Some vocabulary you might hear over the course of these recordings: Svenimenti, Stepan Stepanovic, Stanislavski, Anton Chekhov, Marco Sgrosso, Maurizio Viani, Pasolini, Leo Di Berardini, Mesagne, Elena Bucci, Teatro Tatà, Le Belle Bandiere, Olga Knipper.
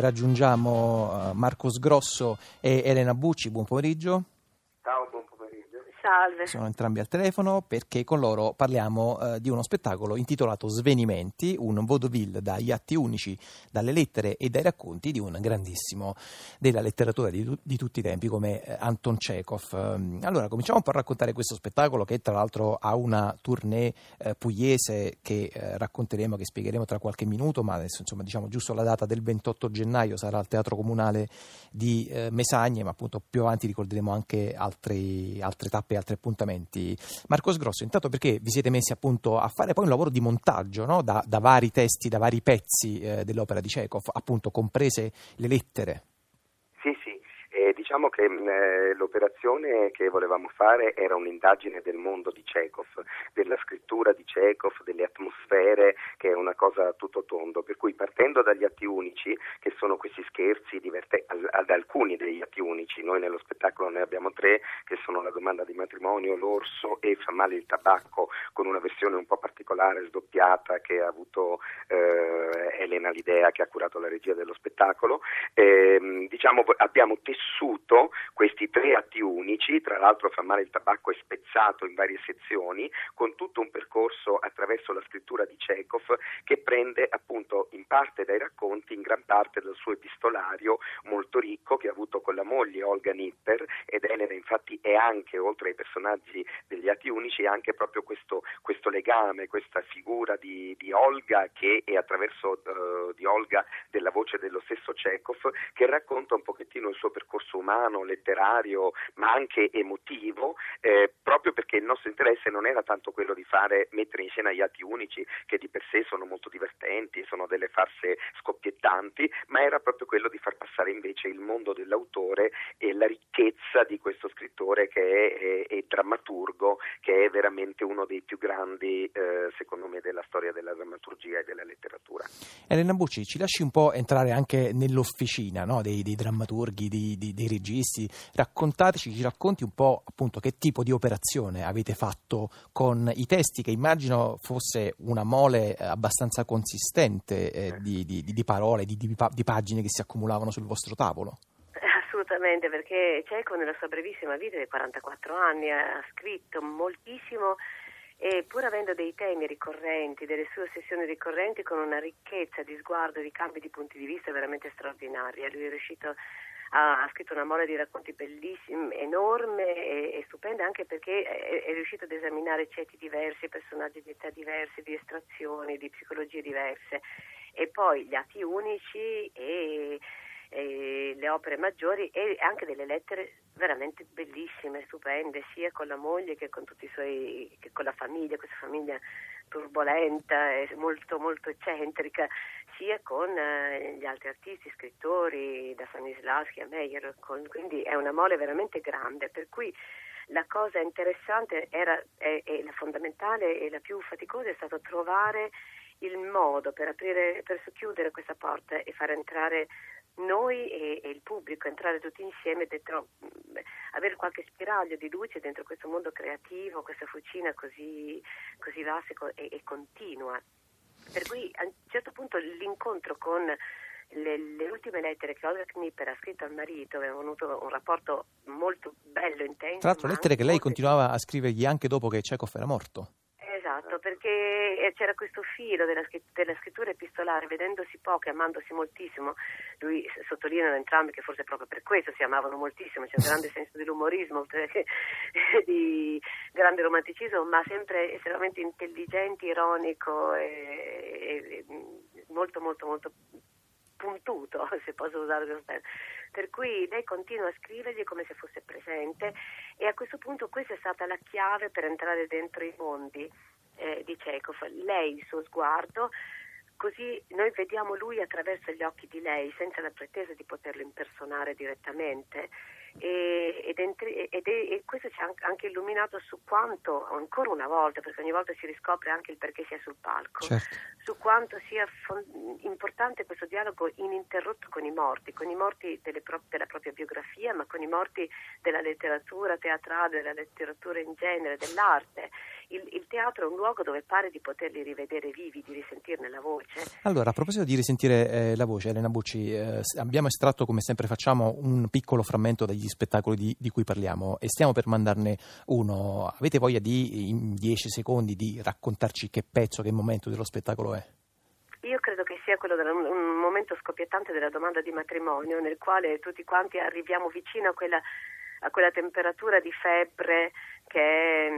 Raggiungiamo Marco Sgrosso e Elena Bucci, buon pomeriggio. Ciao, buon pomeriggio. Salve. Sono entrambi al telefono perché con loro parliamo di uno spettacolo intitolato Svenimenti, un vaudeville dagli atti unici, dalle lettere e dai racconti di un grandissimo della letteratura di tutti i tempi come Anton Chekhov. Allora, cominciamo un po' a raccontare questo spettacolo che tra l'altro ha una tournée pugliese che racconteremo, che spiegheremo tra qualche minuto, ma adesso insomma diciamo giusto la data del 28 gennaio sarà al Teatro Comunale di Mesagne, ma appunto più avanti ricorderemo anche altre tappe e altri appuntamenti. Marco Sgrosso, intanto perché vi siete messi appunto a fare poi un lavoro di montaggio, no? da vari testi, da vari pezzi dell'opera di Chekhov, appunto comprese le lettere. Sì, diciamo che l'operazione che volevamo fare era un'indagine del mondo di Chekhov, della scrittura di Chekhov, delle atmosfere, che è una cosa tutto tondo, per cui partendo dagli atti unici, che sono questi scherzi ad alcuni degli atti unici, noi nello spettacolo ne abbiamo tre, che sono la domanda di matrimonio, l'orso e fa male il tabacco, con una versione un po' particolare, sdoppiata, che ha avuto Elena l'idea, che ha curato la regia dello spettacolo. Diciamo abbiamo tessuto questi tre atti unici, tra l'altro fa male il tabacco è spezzato in varie sezioni, con tutto un percorso attraverso la scrittura di Chekhov che prende appunto in parte dai racconti, in gran parte dal suo epistolario molto ricco che ha avuto con la moglie Olga Knipper, ed Elena infatti è anche, oltre ai personaggi degli atti unici, anche proprio questo legame, questa figura di Olga, che è attraverso di Olga, della voce dello stesso Chekhov, che racconta un pochettino il suo percorso umano, letterario, ma anche emotivo, proprio perché il nostro interesse non era tanto quello di mettere in scena gli atti unici, che di per sé sono molto divertenti, sono delle farse scoppiettanti, ma era proprio quello di far passare invece il mondo dell'autore e la ricchezza di questo scrittore che è drammaturgo, che è veramente uno dei più grandi, secondo me, della storia della drammaturgia e della letteratura. Elena Bucci, ci lasci un po' entrare anche nell'officina, no? dei drammaturghi, dei registi. Ci racconti un po' appunto che tipo di operazione avete fatto con i testi, che immagino fosse una mole abbastanza consistente di parole, di pagine che si accumulavano sul vostro tavolo. Assolutamente, perché Chekhov nella sua brevissima vita di 44 anni ha scritto moltissimo, e pur avendo dei temi ricorrenti, delle sue ossessioni ricorrenti, con una ricchezza di sguardo, di cambi di punti di vista veramente straordinaria, lui è riuscito ha scritto una mole di racconti bellissimi, enorme e stupenda, anche perché è riuscito ad esaminare ceti diversi, personaggi di età diverse, di estrazioni, di psicologie diverse, e poi gli atti unici e le opere maggiori, e anche delle lettere veramente bellissime, stupende, sia con la moglie che con tutti i suoi, che con la famiglia, questa famiglia turbolenta e molto molto eccentrica, sia con gli altri artisti, scrittori, da Stanislavski a Meyer, quindi è una mole veramente grande, per cui la cosa interessante e la fondamentale e la più faticosa è stato trovare il modo per aprire, per socchiudere questa porta e far entrare noi e il pubblico, entrare tutti insieme dentro, avere qualche spiraglio di luce dentro questo mondo creativo, questa fucina così vasta e continua. Per cui a un certo punto l'incontro con le ultime lettere che Olga Knipper ha scritto al marito, avevano avuto un rapporto molto bello, intenso. Tra l'altro lettere che lei continuava a scrivergli anche dopo che Chekhov era morto. Esatto, perché c'era questo filo della scrittura epistolare, vedendosi poco e amandosi moltissimo. Lui sottolinea entrambi che forse proprio per questo si amavano moltissimo, c'è un grande senso dell'umorismo, di grande romanticismo, ma sempre estremamente intelligente, ironico e molto molto molto puntuto, se posso usare questo termine. Per cui lei continua a scrivergli come se fosse presente, e a questo punto questa è stata la chiave per entrare dentro i mondi di Chekhov. Lei, il suo sguardo, così noi vediamo lui attraverso gli occhi di lei, senza la pretesa di poterlo impersonare direttamente, e questo ci ha anche illuminato su quanto, ancora una volta, perché ogni volta si riscopre anche il perché sia sul palco, certo, su quanto sia importante questo dialogo ininterrotto con i morti della propria biografia, ma con i morti della letteratura teatrale, della letteratura in genere, dell'arte. Il teatro è un luogo dove pare di poterli rivedere vivi, di risentirne la voce. Allora, a proposito di risentire la voce, Elena Bucci, abbiamo estratto, come sempre facciamo, un piccolo frammento dagli spettacoli di cui parliamo e stiamo per mandarne uno. Avete voglia di, in 10 secondi, di raccontarci che pezzo, che momento dello spettacolo è? Io credo che sia quello un momento scoppiettante della domanda di matrimonio, nel quale tutti quanti arriviamo vicino a quella temperatura di febbre che è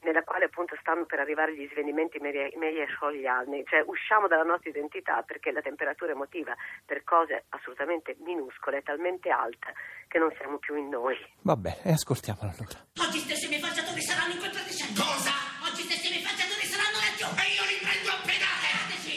nella quale appunto stanno per arrivare gli svenimenti meieriani, cioè usciamo dalla nostra identità perché la temperatura emotiva per cose assolutamente minuscole è talmente alta che non siamo più in noi. Va bene, e ascoltiamolo allora. Oggi stesso i miei facciatori saranno incontrati. Cosa? Oggi stesso i miei facciatori saranno laggiù e io li prendo a pedate.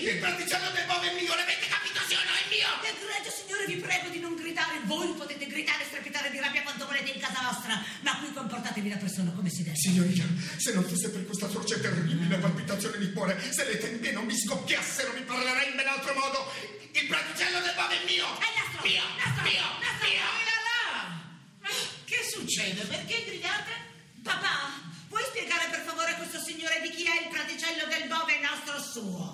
Il partigiano del nuovo è mio, l'avete capito sì o no? È mio! Del coraggio, signore, vi prego di non gridare. Voi potete gridare e strepitare di rabbia quanto volete in casa vostra, ma qui comportatevi da persona come si deve. Signorina, se non fosse per questa atroce e terribile palpitazione di cuore, se le tende non mi scoppiassero, mi parlerei in ben altro modo. Il partigiano del nuovo è mio! È nostro! Mio! Nostro! Mio! Nostro! Mio! Ma che succede? Perché gridate? Papà, puoi spiegare per favore a questo signore di chi è il praticello del bove nostro suo?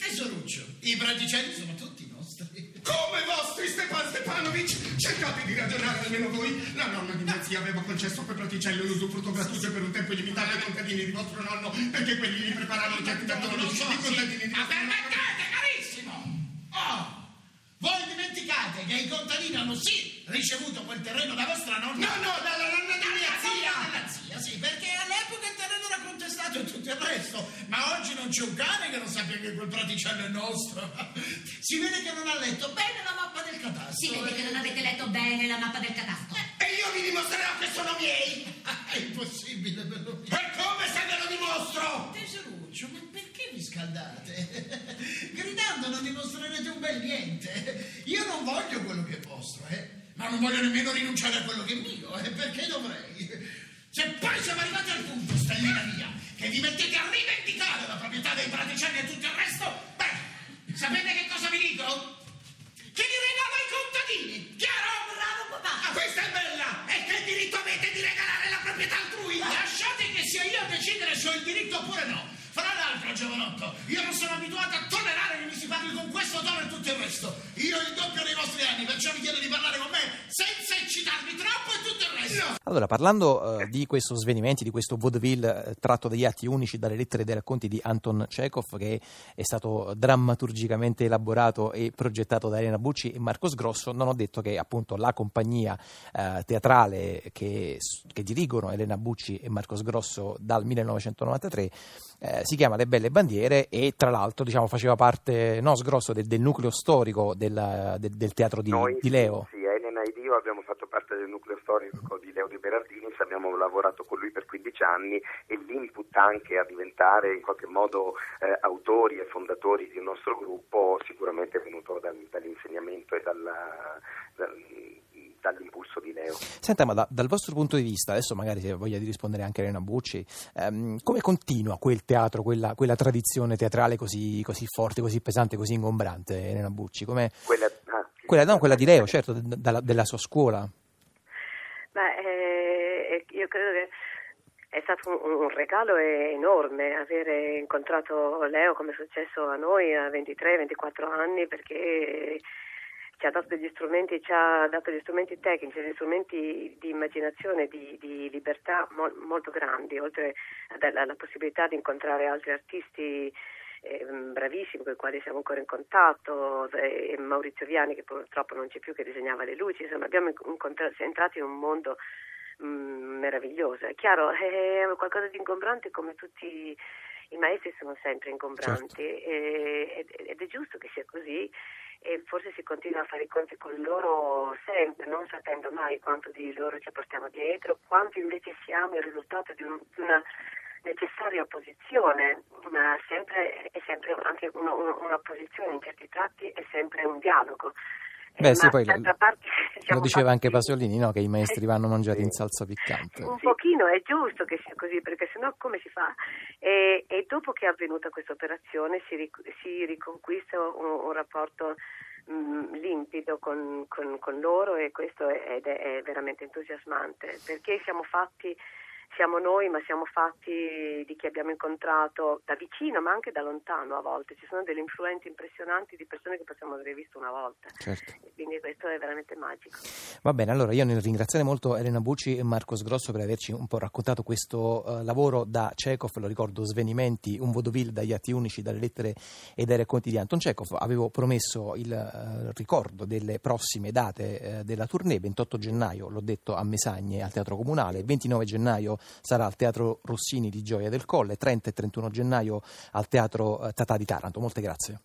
Tesoruccio, i praticelli sono tutti nostri. Come vostri, Stepan Stepanovic? Cercate di ragionare almeno voi. La nonna di mia zia aveva concesso per praticelli l'usufrutto gratuito per un tempo limitato ai contadini di vostro nonno, perché quelli li preparavano i cacciatori, i contadini di... Ma permettate, carissimo! Oh! Voi dimenticate che i contadini hanno sì ricevuto quel terreno da vostra nonna? No, dalla nonna di mia zia! Dalla zia, sì, perché all'epoca il terreno era contestato e tutto il resto, ma oggi non c'è un cane che non sappia che quel praticello è nostro. Si vede che non ha letto bene la mappa del catasto. Si vede che non avete letto bene la mappa del catasto. E io vi dimostrerò che sono miei! È impossibile, ve lo dico. E come se ve lo dimostro? Tesoruccio, ma perché vi scaldate? Gridando non dimostrerete un bel niente. Io non voglio quello che è vostro, ma non voglio nemmeno rinunciare a quello che è mio, perché dovrei? Se poi siamo arrivati al punto, stellina mia, che vi mettete a rivendicare la proprietà dei praticelli e tutto il resto, beh, sapete che cosa vi dico? Che li regalo ai contadini, chiaro? Bravo papà! Questa è bella! E che diritto avete di regalare la proprietà altrui? Lasciate che sia io a decidere se ho il diritto oppure no. Fra l'altro, giovanotto, io non sono abituato a tollerare che mi si parli con questo tono e tutto il resto. Io ho il doppio dei vostri anni, perciò vi chiedo di parlare con me senza eccitarmi troppo e tutto il resto. Allora, parlando di questo Svenimenti, di questo vaudeville tratto dagli atti unici, dalle lettere e dai racconti di Anton Chekhov, che è stato drammaturgicamente elaborato e progettato da Elena Bucci e Marco Sgrosso, non ho detto che appunto la compagnia teatrale che dirigono Elena Bucci e Marco Sgrosso dal 1993 si chiama Le Belle Bandiere e tra l'altro diciamo faceva parte, no, Sgrosso, del nucleo storico del teatro di Leo. Sì, Elena ed io abbiamo fatto parte del nucleo storico di Leo Di Berardini, abbiamo lavorato con lui per 15 anni e l'input anche a diventare in qualche modo autori e fondatori di un nostro gruppo sicuramente è venuto dall'insegnamento e dall'impulso di Leo. Senta, ma dal vostro punto di vista, adesso magari se voglia di rispondere anche a Elena Bucci, come continua quel teatro, quella tradizione teatrale così forte, così pesante, così ingombrante, Elena Bucci? Come quella di Leo, certo, della sua scuola. Io credo che è stato un regalo enorme avere incontrato Leo, come è successo a noi a 23-24 anni, perché ci ha dato degli strumenti, tecnici, degli strumenti di immaginazione, di libertà molto grandi, oltre alla possibilità di incontrare altri artisti bravissimi con i quali siamo ancora in contatto, e Maurizio Viani, che purtroppo non c'è più, che disegnava le luci. Insomma, siamo entrati in un mondo meraviglioso. È chiaro, è qualcosa di ingombrante, come tutti i maestri sono sempre ingombranti, certo, ed è giusto che sia così. E forse si continua a fare i conti con loro sempre, non sapendo mai quanto di loro ci portiamo dietro, quanto invece siamo il risultato di una necessaria opposizione, ma sempre è sempre anche un'opposizione in certi tratti, è sempre un dialogo. Beh, sì, poi d'altra parte lo diceva anche Pasolini, no? Che i maestri vanno mangiati in salsa piccante. Un pochino è giusto che sia così, perché sennò come si fa? E dopo che è avvenuta questa operazione si riconquista un rapporto limpido con loro, e questo è veramente entusiasmante, perché siamo noi, ma siamo fatti di chi abbiamo incontrato da vicino ma anche da lontano. A volte ci sono delle influenze impressionanti di persone che possiamo aver visto una volta, certo. Quindi questo è veramente magico. Va bene, allora io nel ringraziare molto Elena Bucci e Marco Sgrosso per averci un po' raccontato questo lavoro da Chekhov, lo ricordo, Svenimenti, un vaudeville dagli atti unici, dalle lettere e dai racconti di Anton Chekhov. Avevo promesso il ricordo delle prossime date della tournée. 28 gennaio, l'ho detto, a Mesagne al Teatro Comunale, 29 gennaio sarà al Teatro Rossini di Gioia del Colle, 30 e 31 gennaio al Teatro Tatà di Taranto. Molte grazie.